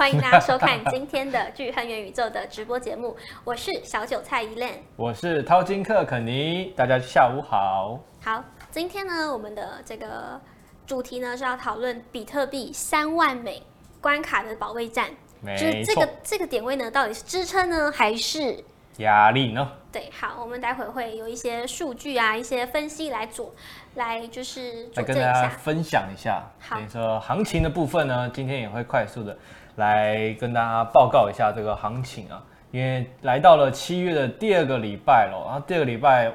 欢迎大家收看今天的钜亨元宇宙的直播节目，我是小韭菜 Elaine， 我是淘金客肯尼，大家下午好。好，今天呢，我们的这个主题呢是要讨论比特币3万美关卡的保卫战，就是这个点位呢，到底是支撑呢，还是压力呢？对，好，我们待会会有一些数据啊，一些分析来就是佐证一下，来跟大家分享一下。好，等于说行情的部分呢，今天也会快速的来跟大家报告一下这个行情啊，因为来到了7月的第二个礼拜了，然后第二个礼拜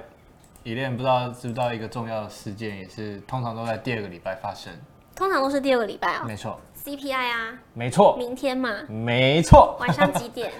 ，Elaine不知道知不知道一个重要的事件，也是通常都在第二个礼拜发生。通常都是第二个礼拜啊、哦，没错。CPI 啊，没错，明天嘛，没错，晚上几点？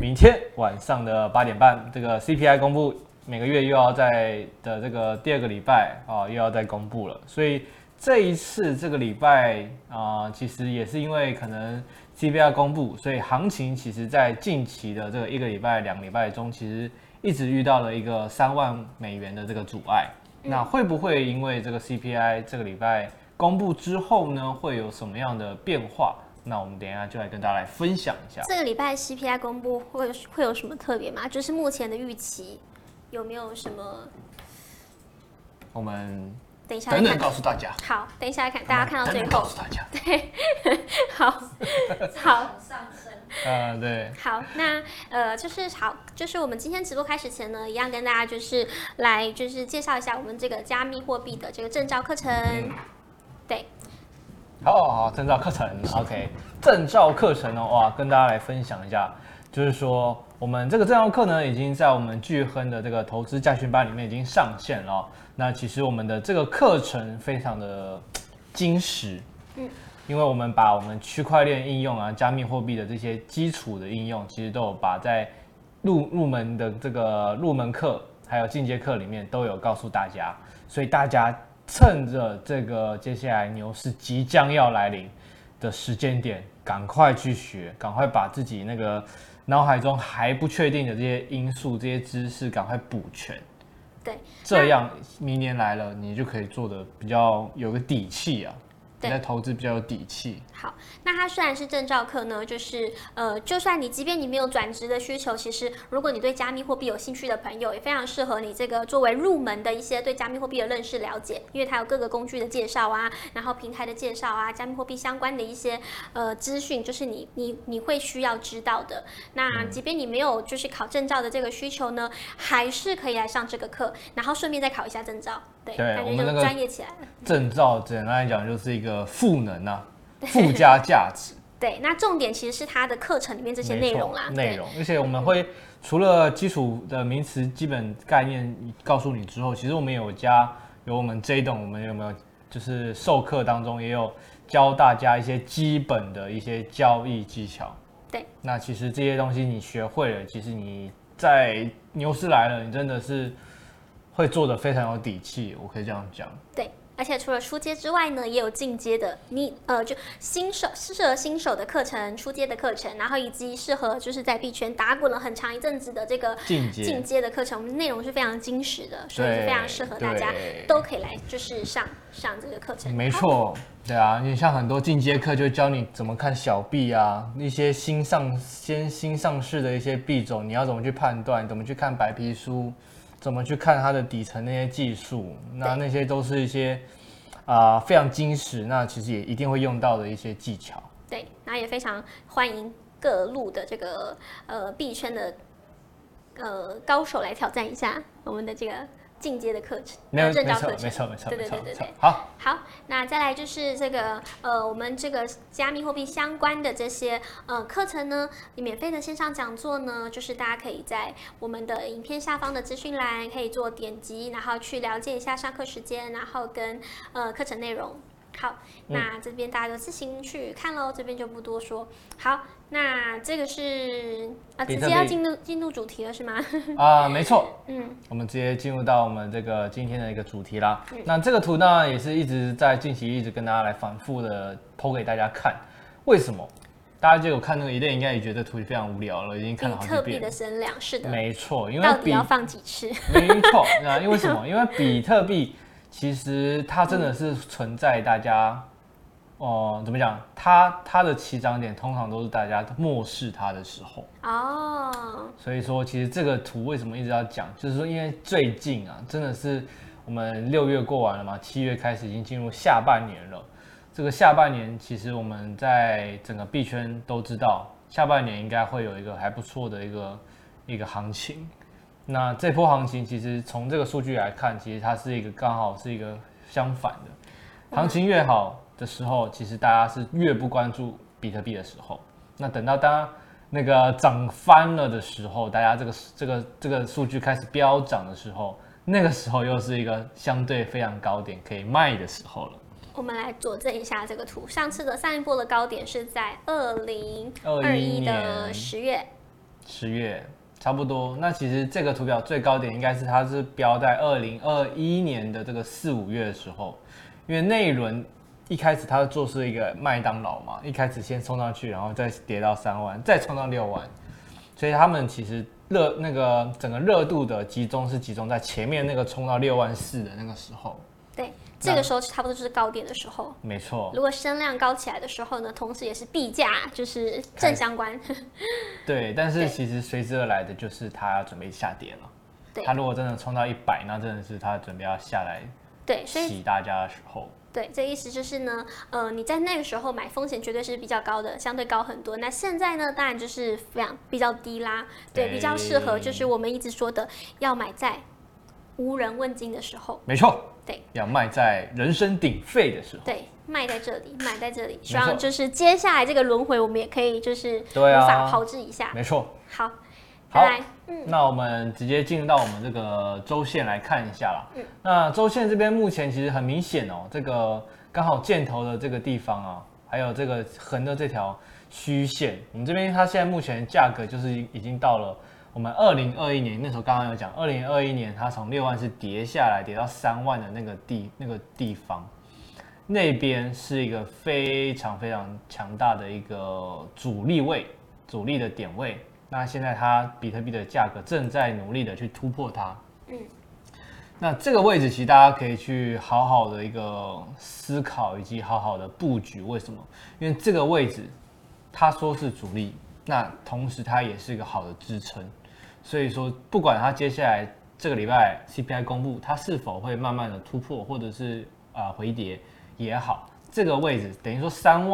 明天晚上的8点半，这个 CPI 公布，每个月又要在的这个第二个礼拜啊，又要再公布了。所以这一次这个礼拜啊、其实也是因为可能 CPI 公布，所以行情其实在近期的这个一个礼拜、两个礼拜中，其实一直遇到了一个3万美元的这个阻碍。那会不会因为这个 CPI 这个礼拜公布之后呢，会有什么样的变化？那我们等一下就来跟大家来分享一下。这个礼拜 CPI 公布会有什么特别吗？就是目前的预期有没有什么？我们等一下等告诉大家。好，等一下看大家看到最后。告诉大家。对，好，好。对。好，那就是我们今天直播开始前呢，一样跟大家就是来就是介绍一下我们这个加密货币的这个证照课程。对，好，证照课程 ，OK， 证照课程哦，哇，跟大家来分享一下，就是说我们这个证照课呢，已经在我们钜亨的这个投资驾训班里面已经上线了、哦。那其实我们的这个课程非常的精实，因为我们把我们区块链应用啊、加密货币的这些基础的应用，其实都有把在入门的这个入门课还有进阶课里面都有告诉大家，所以大家。趁着这个接下来牛市即将要来临的时间点，赶快去学，赶快把自己那个脑海中还不确定的这些因素、这些知识赶快补全。对，这样明年来了，你就可以做的比较有个底气啊。你在投资比较有底气。好，那它虽然是证照课呢，就是就算你即便你没有转职的需求，其实如果你对加密货币有兴趣的朋友，也非常适合你这个作为入门的一些对加密货币的认识了解，因为它有各个工具的介绍啊，然后平台的介绍啊，加密货币相关的一些资讯，就是你会需要知道的。那即便你没有就是考证照的这个需求呢，还是可以来上这个课，然后顺便再考一下证照。对，我们那个专业起来了。证照简单来讲就是一个赋能啊，附加价值。对，那重点其实是它的课程里面这些内容啦，内容。而且我们会除了基础的名词、基本概念告诉你之后，其实我们有加有我们这一档，我们有没有就是授课当中也有教大家一些基本的一些交易技巧。对，那其实这些东西你学会了，其实你在牛市来了，你真的是。会做得非常有底气，我可以这样讲。对，而且除了初阶之外呢，也有进阶的，你就适合新手的课程、初阶的课程，然后以及适合就是在币圈打滚了很长一阵子的这个进阶的课程，我们内容是非常精实的，所以是非常适合大家都可以来就是上这个课程。没错，对啊，你像很多进阶课就教你怎么看小币啊，一些新上市的一些币种，你要怎么去判断，怎么去看白皮书。怎么去看它的底层那些技术？那些都是一些非常精实，那其实也一定会用到的一些技巧。对，那也非常欢迎各路的这个币圈的高手来挑战一下我们的这个进阶的课程，证照课程。没错，对。好，那再来就是这个我们这个加密货币相关的这些课程呢，免费的线上讲座呢，就是大家可以在我们的影片下方的资讯栏可以做点击，然后去了解一下上课时间，然后跟课程内容。好，那这边大家就自行去看咯，这边就不多说。好，那这个是直接要进入主题了是吗？没错，我们直接进入到我们这个今天的一个主题啦。那这个图呢，也是一直在近期一直跟大家来反复的po给大家看，为什么？大家就有看那个一类，应该也觉得图非常无聊了，已经看了好几遍了。比特币的升量，是的，没错，因为到底要放几次？没错，那因为什么？因为比特币。其实它真的是存在大家怎么讲？它的起涨点通常都是大家漠视它的时候哦。所以说，其实这个图为什么一直要讲，就是说，因为最近啊，真的是我们6月过完了嘛，7月开始已经进入下半年了。这个下半年，其实我们在整个币圈都知道，下半年应该会有一个还不错的一个行情。那这波行情，其实从这个数据来看，其实它是一个刚好是一个相反的，行情越好的时候，其实大家是越不关注比特币的时候，那等到它那个涨翻了的时候，大家这个数据开始飙涨的时候，那个时候又是一个相对非常高点可以卖的时候了。我们来佐证一下这个图，上一波的高点是在2021的10月，差不多。那其实这个图表最高点应该是它是标在2021年的这个4、5月的时候，因为那一轮。一开始他做是一个麦当劳嘛，一开始先冲上去，然后再跌到3万，再冲到6万，所以他们其实那个整个热度的集中是集中在前面那个冲到6万4的那个时候。对，这个时候差不多就是高点的时候。没错。如果声量高起来的时候呢，同时也是币价就是正相关。对，但是其实随之而来的就是他准备下跌了。对。他如果真的冲到100，那真的是他准备要下来洗大家的时候。对，这意思就是呢，你在那个时候买风险绝对是比较高的，相对高很多。那现在呢，当然就是比较低啦，对，比较适合就是我们一直说的要买在无人问津的时候。没错，对，要卖在人声鼎沸的时候。对，卖在这里，买在这里，希望就是接下来这个轮回，我们也可以就是无法炮制一下。没错。好。好，那我们直接进入到我们这个周线来看一下啦。那周线这边目前其实很明显哦，这个刚好箭头的这个地方啊，还有这个横的这条虚线，我们这边它现在目前价格就是已经到了我们2021年，那时候刚刚有讲，2021年它从6万是跌下来，跌到3万的那个地方，那边是一个非常非常强大的一个阻力的点位。那现在它比特币的价格正在努力的去突破它。那这个位置其实大家可以去好好的一个思考以及好好的布局，为什么？因为这个位置它说是阻力，那同时它也是一个好的支撑，所以说不管它接下来这个礼拜 CPI 公布，它是否会慢慢的突破或者是回跌也好，这个位置等于说3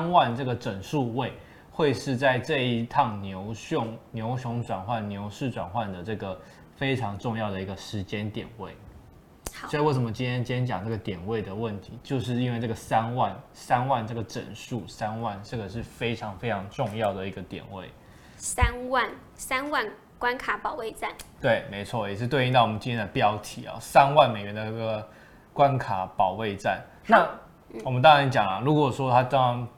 万这个整数位。会是在这一趟牛市转换的这个非常重要的一个时间点位。所以为什么今天讲这个点位的问题，就是因为这个3万这个整数3万，这个是非常非常重要的一个点位。3万关卡保卫战。对，没错，也是对应到我们今天的标题啊，$30,000的这个关卡保卫战。那我们当然讲啊，如果说它当然。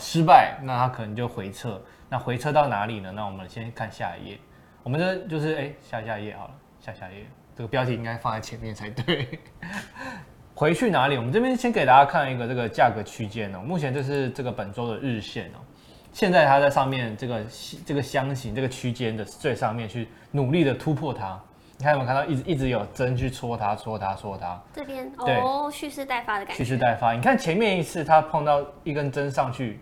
失败，那它可能就回撤。那回撤到哪里呢？那我们先看下一页。我们这就是下一页好了，下一页。这个标题应该放在前面才对。回去哪里？我们这边先给大家看一个这个价格区间哦。目前这是这个本周的日线哦。现在它在上面这个箱型这个区间的最上面去努力的突破它。你看有没有看到一直有针去戳它？这边哦，蓄势待发的感觉。蓄势待发，你看前面一次它碰到一根针上去，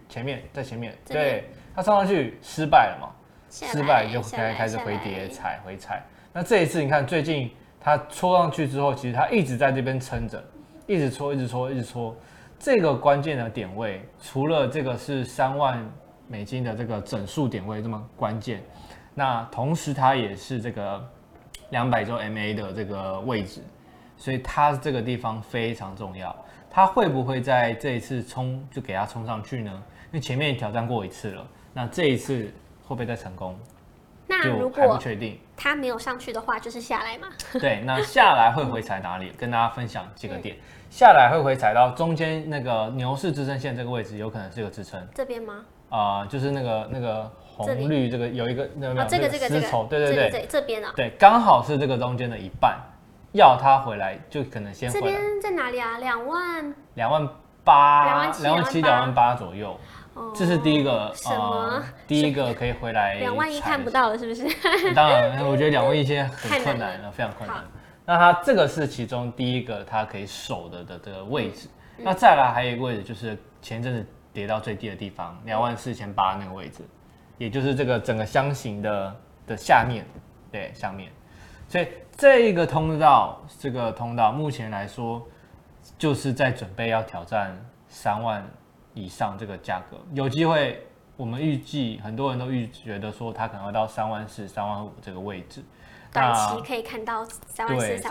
在前面，对，它上去失败了嘛？失败就开始回跌回踩。那这一次你看最近它戳上去之后，其实它一直在这边撑着，一直戳。这个关键的点位，除了这个是$30,000的这个整数点位这么关键，那同时它也是这个。200周 MA 的这个位置，所以它这个地方非常重要。它会不会在这一次就给它冲上去呢？因为前面挑战过一次了，那这一次会不会再成功？那如果它没有上去的话，就是下来嘛。对，那下来会回踩哪里？跟大家分享几个点。下来会回踩到中间那个牛市支撑线这个位置，有可能是个支撑。这边吗？就是那个红绿这个有一个这个丝绸，对，这边啊，对，刚好是这个中间的一半，要它回来就可能先回来。这边在哪里啊？2万7、2万8左右，这是第一个第一个可以回来。2万1看不到了是不是？当然，我觉得2万1现在很困难了，非常困难。那它这个是其中第一个它可以守的这个位置。那再来还有一个位置就是前阵子跌到最低的地方24800那个位置，也就是这个整个箱型的下面，对，下面。所以这个通道目前来说就是在准备要挑战3万以上这个价格，有机会我们预计很多人都觉得说它可能要到34000、35000这个位置。短期可以看到34000、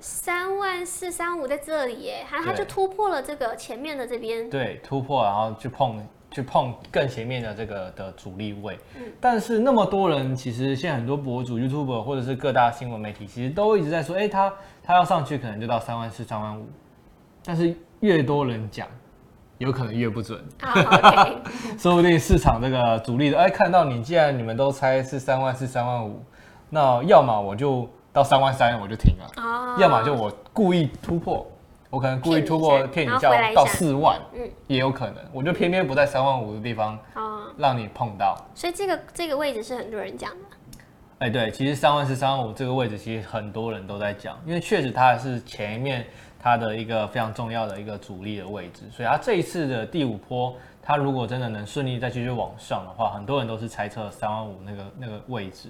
35000在这里耶，它就突破了这个前面的这边，对，突破然后去碰更前面的这个的主力位。但是那么多人，其实现在很多博主 YouTuber 或者是各大新闻媒体其实都一直在说，它要上去可能就到34000、35000，但是越多人讲有可能越不准、okay、说不定市场这个主力的看到你，既然你们都猜是34000、35000，那要么我就到33000我就停了、要么就我故意突破，我可能故意突破骗你一下到4万、也有可能，我就偏偏不在35000的地方、让你碰到。所以这个位置是很多人讲的。对，其实34000、35000这个位置其实很多人都在讲，因为确实它是前面它的一个非常重要的一个主力的位置，所以它这一次的第五波，它如果真的能顺利再继续往上的话，很多人都是猜测35000那个位置。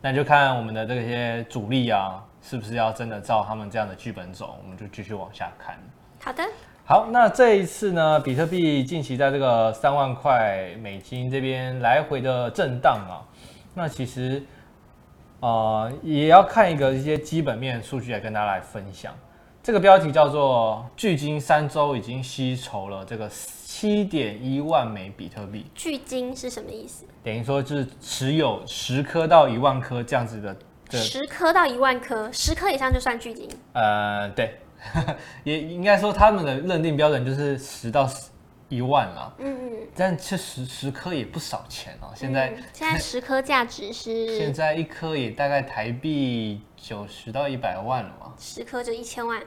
那就看我们的这些主力啊，是不是要真的照他们这样的剧本走，我们就继续往下看。好的，好，那这一次呢，比特币近期在这个$30,000这边来回的震荡啊，那其实也要看一些基本面数据来跟大家来分享。这个标题叫做距今3周已经吸筹了这个7.1万枚比特币。距今是什么意思？等于说就是持有10颗到1万颗这样子的。10颗到1万颗，10颗以上就算距今。对，也应该说他们的认定标准就是10到1万啦。但其实10颗也不少钱哦。现在10颗价值是？现在1颗也大概台币90到100万了嘛。10颗就1000万。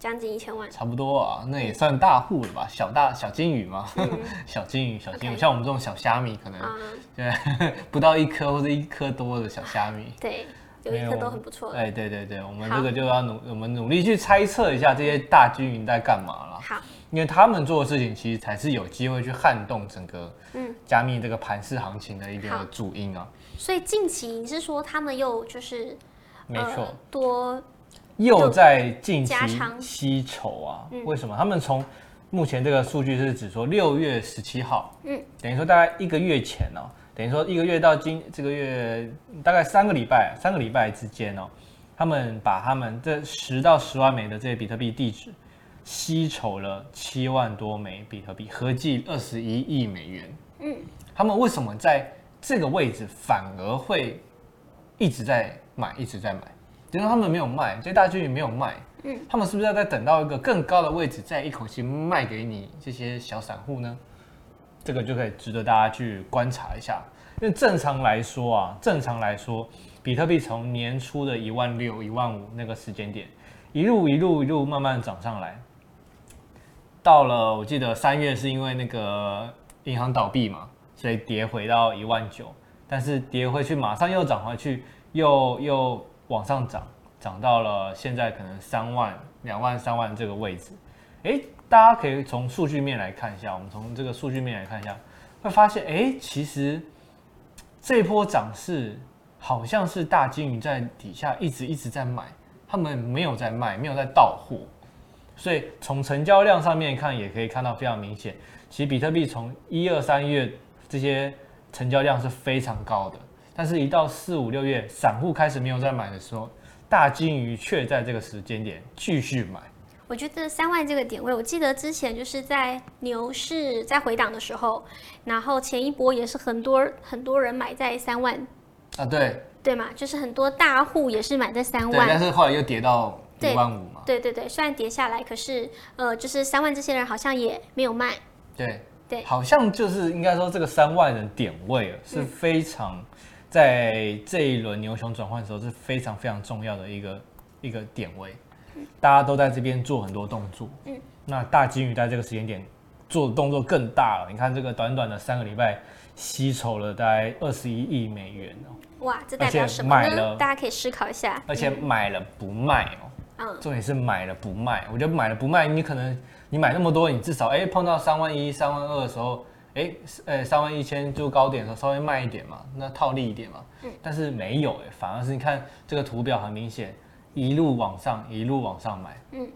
将近1000万，差不多啊，那也算大户了吧？小金鱼嘛，小金鱼，像我们这种小虾米，可能对不到1颗或者1颗多的小虾米，对，有1颗都很不错。对，我们这个就要我们努力去猜测一下这些大金鱼在干嘛了。好，因为他们做的事情其实才是有机会去撼动整个加密这个盘势行情的一个主因啊。所以近期你是说他们又就是没错又在近期吸筹啊？为什么？他们从目前这个数据是指说6月17号，等于说大概1个月前哦，等于说1个月到这个月大概三个礼拜之间哦，他们把他们这10到10万枚的这些比特币地址吸筹了7万多枚比特币，合计21亿美元。他们为什么在这个位置反而会一直在买？等于他们没有卖，这些大巨人没有卖，他们是不是要再等到一个更高的位置，再一口气卖给你这些小散户呢？这个就可以值得大家去观察一下。因为正常来说，比特币从年初的16000、15000那个时间点，一路慢慢涨上来，到了我记得3月是因为那个银行倒闭嘛，所以跌回到19000，但是跌回去马上又涨回去，又往上涨到了现在可能3万、2万、3万这个位置。大家可以从数据面来看一下，会发现，其实这波涨势好像是大金鱼在底下一直在买，他们没有在卖，没有在到货。所以从成交量上面看，也可以看到非常明显，其实比特币从1、2、3月这些成交量是非常高的。但是，一到4、5、6月，散户开始没有在买的时候，大金鱼却在这个时间点继续买。我觉得3万这个点位，我记得之前就是在牛市在回档的时候，然后前一波也是很多人买在3万啊，对嘛，就是很多大户也是买在3万，但是后来又跌到5万5嘛。对，虽然跌下来，可是就是3万这些人好像也没有卖。对，好像就是应该说这个3万的点位是非常。在这一轮牛熊转换的时候是非常非常重要的一个点位，大家都在这边做很多动作。那大金鱼在这个时间点做的动作更大了。你看这个短短的3个礼拜，吸筹了大概21亿美元哦。哇，这代表什么呢？大家可以思考一下。而且买了不卖哦。嗯。重点是买了不卖，我觉得买了不卖，你可能你买那么多，你至少碰到3万1、3万2的时候，3万1千就高点的时候稍微卖一点嘛，那套利一点嘛。嗯。但是没有反而是你看这个图表很明显，一路往上，一路往上买。嗯。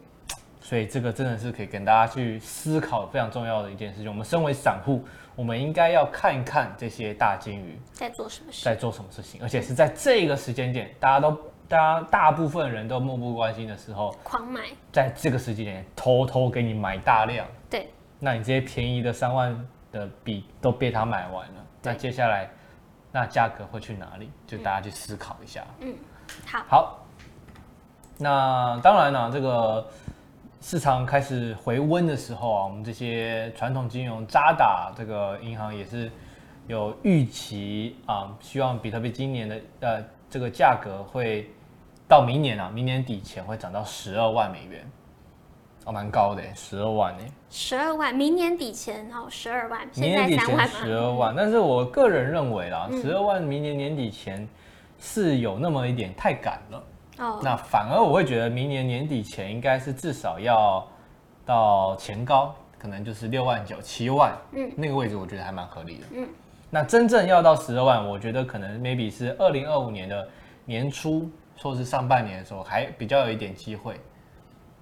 所以这个真的是可以跟大家去思考非常重要的一件事情。我们身为散户，我们应该要看一看这些大金鱼在做什么事，而且是在这个时间点，大部分人都漠不关心的时候，狂买，在这个时间点偷偷给你买大量，对，那你这些便宜的3万的币都被他买完了，那接下来那价格会去哪里？就大家去思考一下。嗯，好。那当然了，这个市场开始回温的时候啊，我们这些传统金融渣打这个银行也是有预期啊，希望比特币今年的这个价格会到明年底前会涨到12万美元，哦，蛮高的，12万呢，12万，明年底前哦，12万，现在3万嘛，12万，但是我个人认为啦，12万明年年底前是有那么一点太赶了。那反而我会觉得明年年底前应该是至少要到前高，可能就是6万9、7万，那个位置我觉得还蛮合理的。那真正要到12万，我觉得可能 maybe 是2025年的年初，说是上半年的时候还比较有一点机会。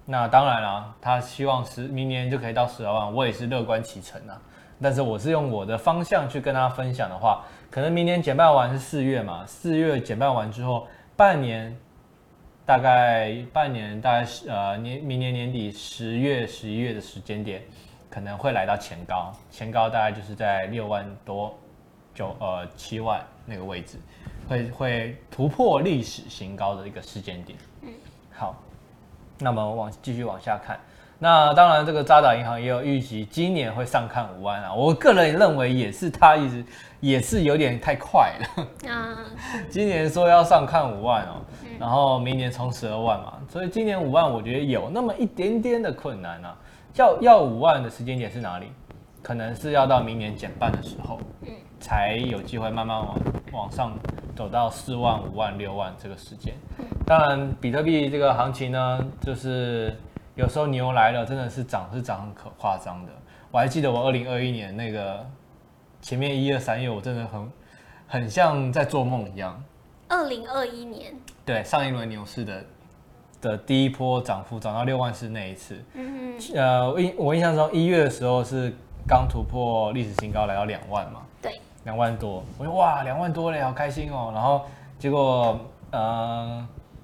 那当然啦，他希望明年就可以到12万，我也是乐观其成啊。但是我是用我的方向去跟大家分享的话，可能明年减半完是4月嘛，4月减半完之后，大概明年年底10月、11月的时间点，可能会来到前高，大概就是在6万多、7万那个位置，会突破历史新高的一个时间点。好，那么继续往下看。那当然，这个渣打银行也有预计今年会上看5万啊，我个人认为也是它也是有点太快了啊。今年说要上看5万哦。然后明年冲12万嘛，所以今年5万我觉得有那么一点点的困难啊。要5万的时间点是哪里？可能是要到明年减半的时候，才有机会慢慢往上走到4万、5万、6万这个时间。当然，比特币这个行情呢，就是有时候牛来了，真的是涨很可夸张的。我还记得我2021年那个前面1、2、3月，我真的很像在做梦一样。2021年，对，上一轮牛市的第一波涨幅涨到6万4那一次，我印象中1月的时候是刚突破历史新高，来到2万嘛，对，2万多，我说哇，2万多嘞，好开心哦。然后结果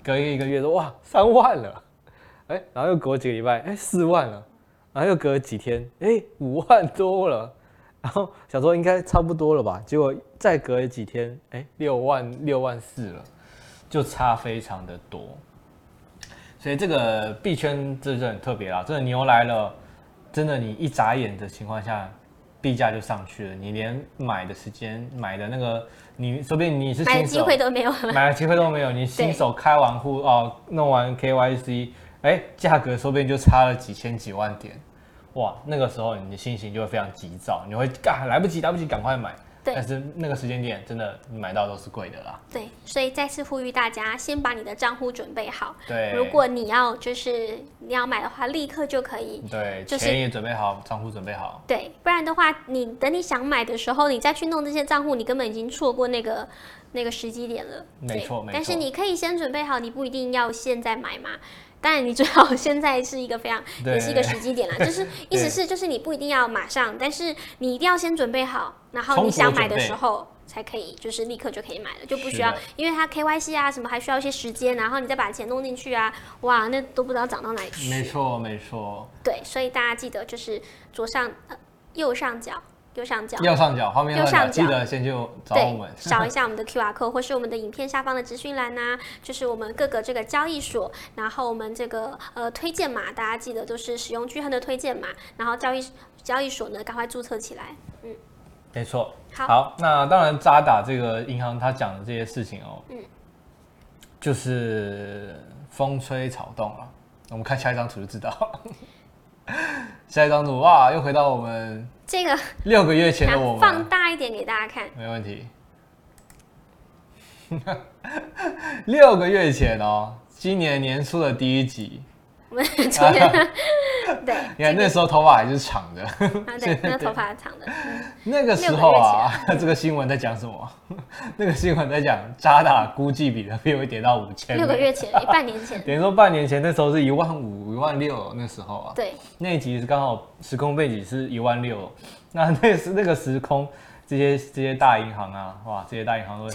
隔一个月说哇3万了，然后又隔几个礼拜4万了，然后又隔几天5万多了。然后想说应该差不多了吧，结果再隔几天，6万4了，就差非常的多。所以这个币圈这就很特别啦，真的牛来了，真的你一眨眼的情况下，币价就上去了，你连买的时间、买的那个，你说不定你是新手，买的机会都没有了，你新手开完户哦，弄完 KYC， 价格说不定就差了几千几万点。哇，那个时候你的心情就会非常急躁，你会来不及，赶快买。但是那个时间点真的你买到都是贵的啦。对，所以再次呼吁大家，先把你的账户准备好。对，如果你要买的话，立刻就可以。对，钱也准备好，账户准备好。对，不然的话，你等你想买的时候，你再去弄这些账户，你根本已经错过那个时机点了。没错。但是你可以先准备好，你不一定要现在买嘛。当然，你最好现在是一个非常也是一个时机点啦，就是意思是就是你不一定要马上，但是你一定要先准备好，然后你想买的时候才可以，就是立刻就可以买了，就不需要，因为它 KYC 啊什么还需要一些时间，然后你再把钱弄进去啊，哇，那都不知道涨到哪里去。没错。对，所以大家记得就是右上角，记得先去找我们，扫一下我们的 QR code， 或是我们的影片下方的资讯栏啊，就是我们各个这个交易所，然后我们这个推荐码，大家记得都是使用钜亨的推荐码，然后交易所呢赶快注册起来。没错。好，那当然渣打这个银行他讲的这些事情哦，就是风吹草动了，我们看下一张图就知道。下一张图哇，又回到我们这个6个月前的我们放大一点给大家看，没问题。6个月前哦，今年年初的第一集，我们出现了。对，你看那时候头发还是长的。啊，对，那头发长的。那个时候啊，这个新闻在讲什么？那个新闻在讲渣打估计比特币会跌到5000。6个月前，半年前。等于说半年前，那时候是15000、16000，那时候啊。对。那一集是刚好时空背景是16000，那个时空。这些大银行啊，哇，这些大银行都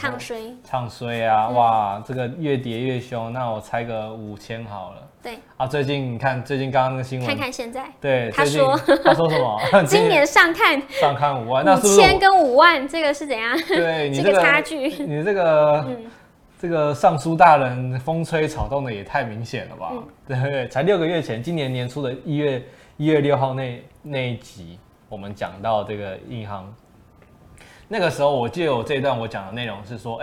唱衰啊，哇，这个越跌越凶，那我猜个5000好了。对啊，最近你看，最近刚刚那个新闻，看看现在，对，他说什么？今年上看50000，那5000跟50000，这个是怎样？对你这个差距，你这个尚书大人风吹草动的也太明显了吧？对不对？才6个月前，今年年初的1月6号那一集，我们讲到这个银行。那个时候我记得我这一段我讲的内容是说，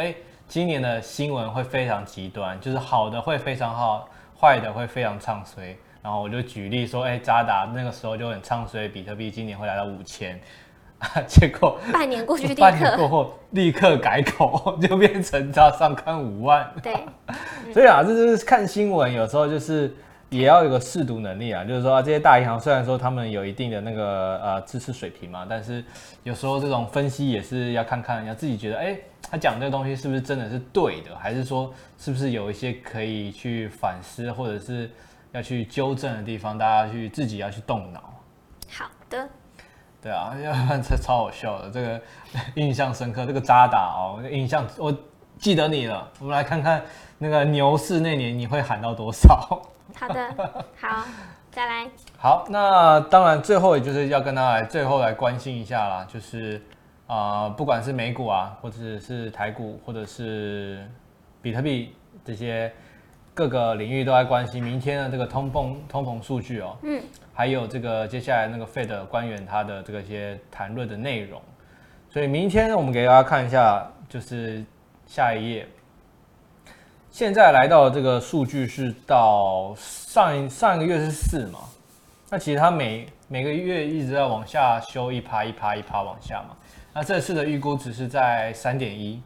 今年的新闻会非常极端，就是好的会非常好，坏的会非常唱衰。然后我就举例说，渣打那个时候就很唱衰，比特币今年会来到5000，结果半年过去半年过后立刻改口，就变成它上看50000。对，所以啊，这就是看新闻，有时候就是也要有个识读能力啊，就是说，这些大银行虽然说他们有一定的那个知识水平嘛，但是有时候这种分析也是要看要自己觉得，他讲这个东西是不是真的是对的，还是说是不是有一些可以去反思或者是要去纠正的地方，大家自己要去动脑。好的。对啊，要不然这超好笑的，这个印象深刻，这个渣打哦，我记得你了。我们来看看那个牛市那年你会喊到多少。好的，好，再来。好，那当然最后也就是要跟大家最后来关心一下啦，就是不管是美股啊，或者是台股，或者是比特币这些各个领域都在关心明天的这个通膨数据哦，还有这个接下来那个 Fed 官员他的这个些谈论的内容，所以明天我们给大家看一下，就是下一页。现在来到这个数据是到上一个月是4嘛，那其实它每个月一直在往下修1%、1%、1%往下嘛，那这次的预估值是在 3.1，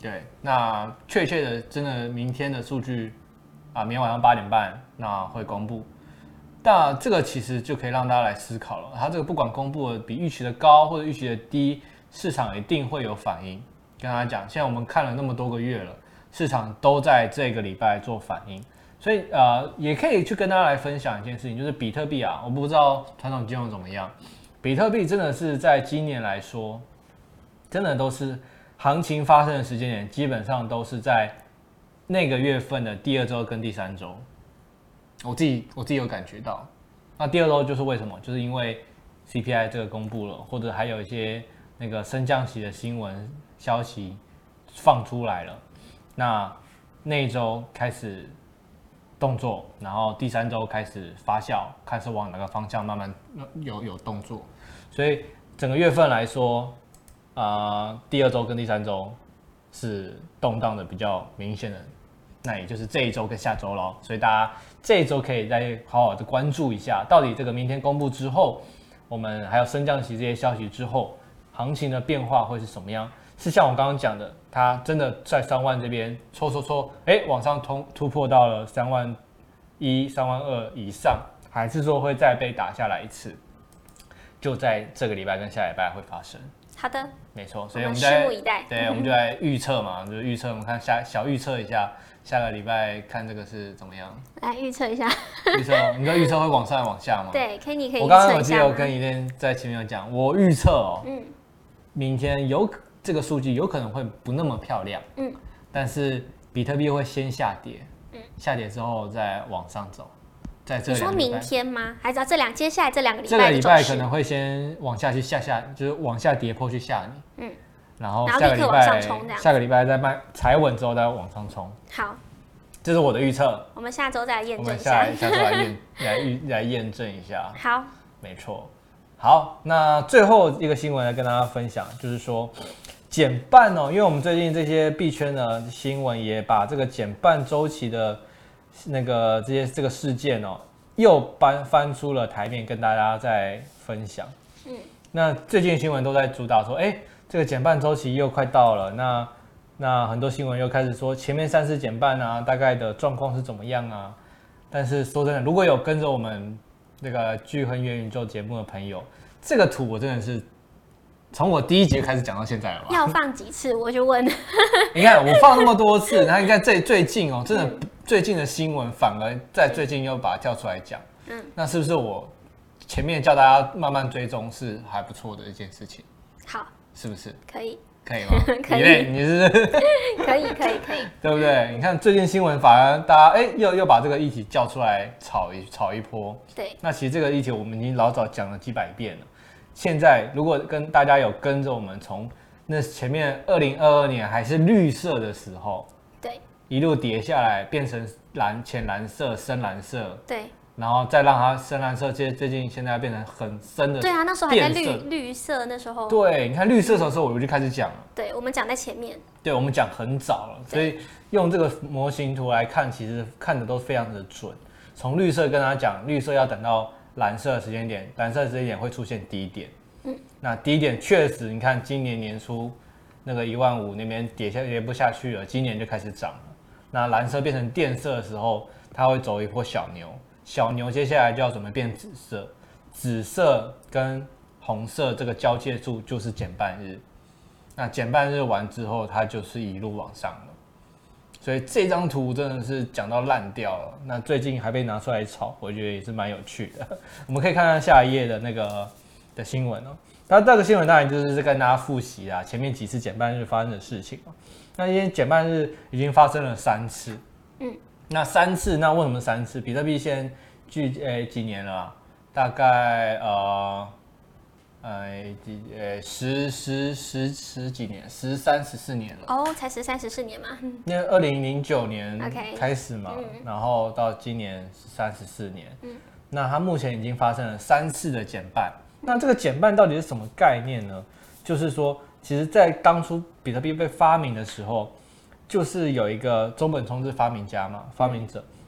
对，那确切的真的明天的数据啊，明天晚上8点半那会公布，那这个其实就可以让大家来思考了，它这个不管公布的比预期的高或者预期的低，市场一定会有反应。跟大家讲，现在我们看了那么多个月了，市场都在这个礼拜做反应，所以也可以去跟大家来分享一件事情，就是比特币啊，我不知道传统金融怎么样，比特币真的是在今年来说，真的都是行情发生的时间点，基本上都是在那个月份的第2周跟第3周，我自己有感觉到。那第2周就是为什么？就是因为 CPI 这个公布了，或者还有一些那个升降息的新闻。消息放出来了，那一周开始动作，然后第3周开始发酵，开始往哪个方向慢慢有动作，所以整个月份来说，第2周跟第3周是动荡的比较明显的，那也就是这一周跟下周咯，所以大家这一周可以再好好的关注一下，到底这个明天公布之后，我们还有升降息这些消息之后，行情的变化会是什么样？是像我刚刚讲的，它真的在3万这边戳，往上突破到了3万1、3万2以上，还是说会再被打下来一次？就在这个礼拜跟下礼拜会发生。好的，没错，所以我们拭目以待。对，我们就来预测嘛，就是预测，我们看小预测一下，下个礼拜看这个是怎么样。来预测一下，预测，你知道预测会往上还往下吗？对 ，Kenny 可以预测一下。我刚刚我记得我跟Elaine在前面有讲，我预测明天这个数据有可能会不那么漂亮，但是比特币会先下跌，下跌之后再往上走，在这2个礼拜。你说明天吗？还是接下来这2个礼拜？这个礼拜可能会先往下去就是往下跌破去吓你，然后下个礼拜再踩稳之后再往上冲。好，这是我的预测，我们下周再来验证一下，下周来验证一下。好，没错。好，那最后一个新闻来跟大家分享，就是说。减半哦，因为我们最近这些币圈的新闻也把这个减半周期的那个这个事件哦，又翻出了台面，跟大家在分享。嗯，那最近新闻都在主打说，哎，这个减半周期又快到了，那很多新闻又开始说前面3次减半啊，大概的状况是怎么样啊？但是说真的，如果有跟着我们那个钜亨元宇宙节目的朋友，这个图我真的是从我第一集开始讲到现在了吧？要放几次我就问。你看我放那么多次，然后你看最近哦，真的最近的新闻反而在最近又把它跳出来讲。嗯，那是不是我前面叫大家慢慢追踪是还不错的一件事情？好，是不是？可以，可以吗？可以，你是可以，对不对？你看最近新闻，反而大家又把这个议题叫出来炒一波。对，那其实这个议题我们已经老早讲了几百遍了。现在如果跟大家有跟着我们从那前面2022年还是绿色的时候，对，一路跌下来变成浅蓝色、深蓝色，对。然后再让它深蓝色，最近现在变成很深的。对啊，那时候还在绿色，那时候。对，你看绿色的时候，我就开始讲了。对，我们讲在前面。对，我们讲很早了，所以用这个模型图来看，其实看的都非常的准。从绿色跟他讲，绿色要等到蓝色的时间点，蓝色的时间点会出现低点。嗯。那低点确实，你看今年年初那个15000那边跌不下去了，今年就开始涨了。那蓝色变成靛色的时候，它会走一波小牛。小牛接下来就要准备变紫色，紫色跟红色这个交界处就是减半日，那减半日完之后，它就是一路往上了。所以这张图真的是讲到烂掉了，那最近还被拿出来炒，我觉得也是蛮有趣的。我们可以看看下一页的那个的新闻哦。那这个新闻当然就是跟大家复习啦，前面几次减半日发生的事情。那今天减半日已经发生了3次，嗯。那3次，那为什么3次？比特币现在几年了啊？大概十几年，13、14年了。哦，才13、14年嘛。那2009年开始嘛， okay， 然后到今年13、14年。嗯。那它目前已经发生了3次的减半。那这个减半到底是什么概念呢？就是说，其实在当初比特币被发明的时候，就是有一个中本聪是发明者，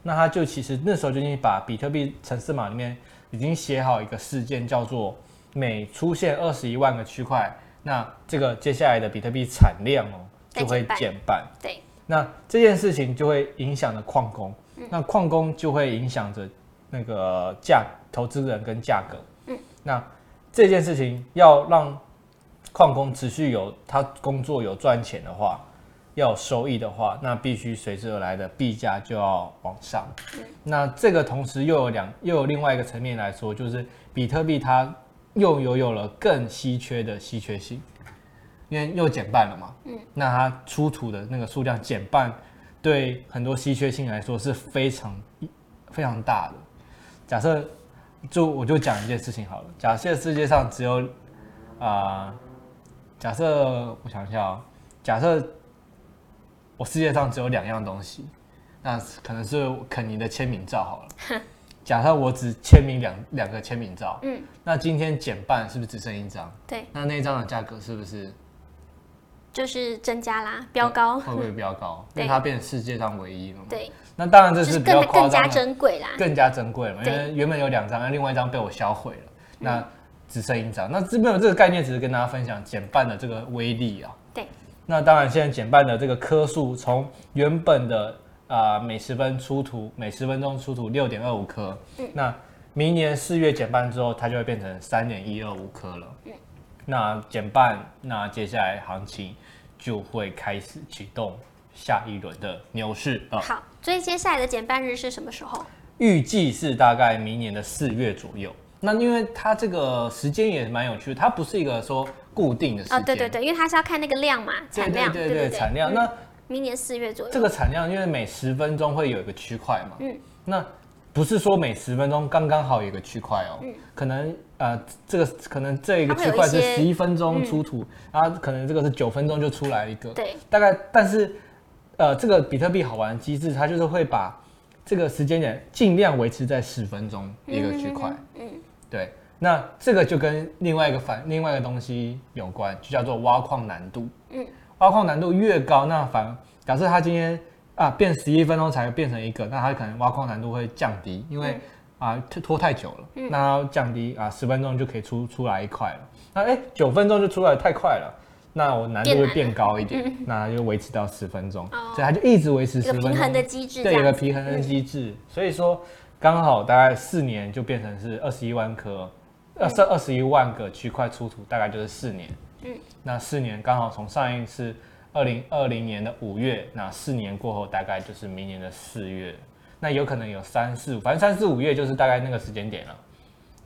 那他就其实那时候就已经把比特币程式码里面已经写好一个事件，叫做每出现21万个区块，那这个接下来的比特币产量就会减半。对，那这件事情就会影响了矿工，那矿工就会影响着那个投资人跟价格。嗯，那这件事情要让矿工持续有他工作有赚钱的话，要有收益的话，那必须随之而来的币价就要往上。那这个同时又有另外一个层面来说，就是比特币它又有了更稀缺性，因为又减半了嘛。嗯，那它出土的那个数量减半，对很多稀缺性来说是非常非常大的。假设我就讲一件事情好了，假设世界上只有假设我想一下哦，假设我世界上只有2样东西，那可能是肯尼的签名照好了。假设我只签名两个签名照，嗯，那今天减半是不是只剩1张？对，那张的价格是不是就是增加啦，飙高？会不会飙高？因为它变成世界上唯一了嘛。对，那当然这是比较夸张的，就是更加珍贵啦，更加珍贵了，因为原本有2张，那另外1张被我销毁了，那只剩1张。那这边有这个概念，只是跟大家分享减半的这个威力啊。对。那当然，现在减半的这个颗数，从原本的每10分钟出土 6.25 颗，嗯，那明年4月减半之后，它就会变成 3.125 颗了。嗯，那减半，那接下来行情就会开始启动下一轮的牛市了。好，所以接下来的减半日是什么时候？预计是大概明年的4月左右。那因为它这个时间也蛮有趣的，它不是一个说固定的时间，哦，对对对，因为它是要看那个量嘛，产量，对对 对， 对， 对， 对， 产量。那明年4月左右，这个产量因为每10分钟会有一个区块嘛，嗯，那不是说每10分钟刚刚好有一个区块哦，嗯，可能这一个区块是11分钟出土，然后可能这个是9分钟就出来一个，对，大概。但是这个比特币好玩的机制，它就是会把这个时间点尽量维持在10分钟一个区块，嗯，对。那这个就跟另外一个东西有关，就叫做挖矿难度。嗯，挖矿难度越高，那假设它今天变11分钟才变成一个，那它可能挖矿难度会降低，因为啊拖太久了，那要降低啊10分钟就可以出来一块了。那9分钟就出来太快了，那我难度会变高一点，那就维持到10分钟，所以它就一直维持10分钟。有平衡的机制，对，有个平衡的机制，所以说刚好大概4年就变成是21万颗，21万个区块出土，大概就是4年。那4年刚好从上一次2020年的5月，那4年过后大概就是明年的4月。那有可能有3、4、5，反正3、4、5月就是大概那个时间点了，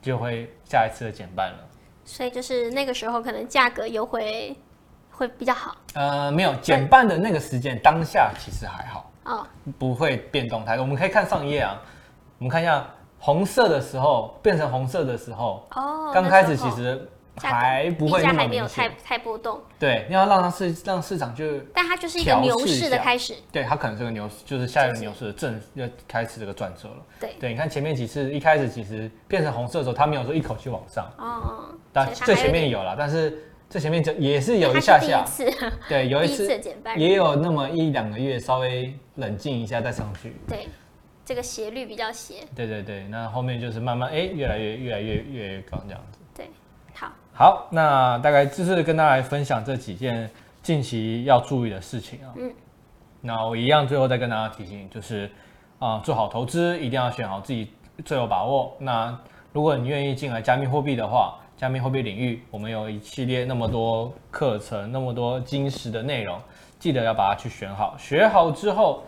就会下一次的减半了。所以就是那个时候可能价格优惠会比较好。没有减半的那个时间当下其实还好，不会变动太多。我们可以看上一页啊，我们看一下红色的时候变成红色的时候，刚开始其实还不会那么明显，还没有太波动。对，要让市场就，但它就是一个牛市的开始。对，它可能是个牛市，就是下一个牛市的正要开始这个转折了。对，你看前面几次一开始其实变成红色的时候，它没有说一口气往上。但最前面有啦，但是最前面也是有一下下。对，有一次也有那么1、2个月稍微冷静一下再上去。对，这个斜率比较斜。对，那后面就是慢慢越来越高这样子。好，那大概就是跟大家来分享这几件近期要注意的事情啊。那我一样最后再跟大家提醒，就是做好投资一定要选好自己最有把握。那如果你愿意进来加密货币的话，加密货币领域我们有一系列那么多课程，那么多精实的内容，记得要把它去选好。学好之后，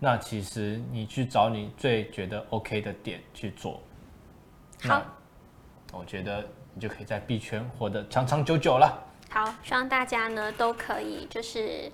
那其实你去找你最觉得 OK 的点去做。好，我觉得你就可以在币圈活得长长久久了。好，希望大家呢都可以就是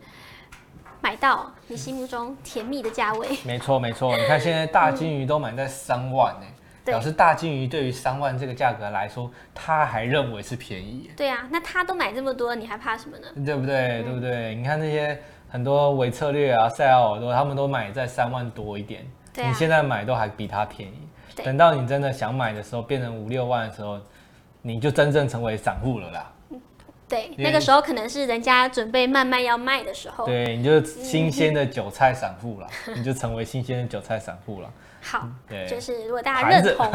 买到你心目中甜蜜的价位。没错，你看现在大金鱼都买在3万耶，表示大金鱼对于3万这个价格来说，他还认为是便宜。对啊，那他都买这么多，你还怕什么呢？对不对？你看那些很多微策略啊、塞尔多，他们都买在3万多一点，你现在买都还比他便宜。等到你真的想买的时候，变成5、6万的时候，你就真正成为散户了啦。对，那个时候可能是人家准备慢慢要卖的时候。对，你就新鲜的韭菜散户啦，你就成为新鲜的韭菜散户啦。好，就是如果大家认同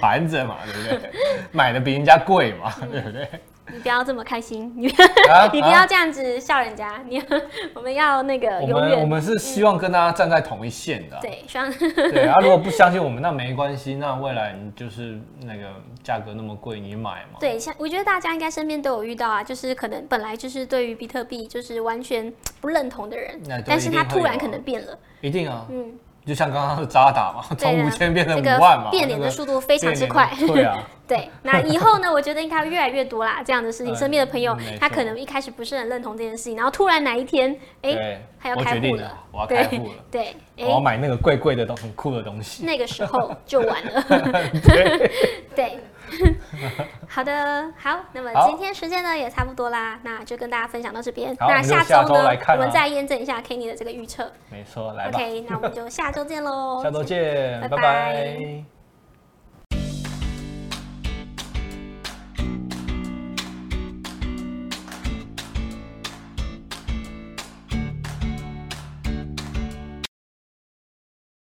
盘着嘛，对不对？买的比人家贵嘛，对不对？你不要这么开心，你不要这样子笑人家。我们要那个永远，我们是希望跟大家站在同一线的。对，希望。对啊，如果不相信我们，那没关系。那未来你就是那个价格那么贵，你买嘛。对，我觉得大家应该身边都有遇到啊，就是可能本来就是对于比特币就是完全不认同的人，但是他突然可能变了。一定啊，就像刚刚的渣打嘛，从5000变成5万嘛，变脸的速度非常之快。对啊。对，那以后呢？我觉得应该越来越多啦，这样的事情。身边的朋友，他可能一开始不是很认同这件事情，然后突然哪一天，他要开户了，我要开户了，对，我要买那个贵贵的、很酷的东西，那个时候就完了。对，好，那么今天时间呢也差不多啦，那就跟大家分享到这边。那下周呢，我们再验证一下 Kenny 的这个预测。没错，来吧。OK， 那我们就下周见喽。下周见，拜拜。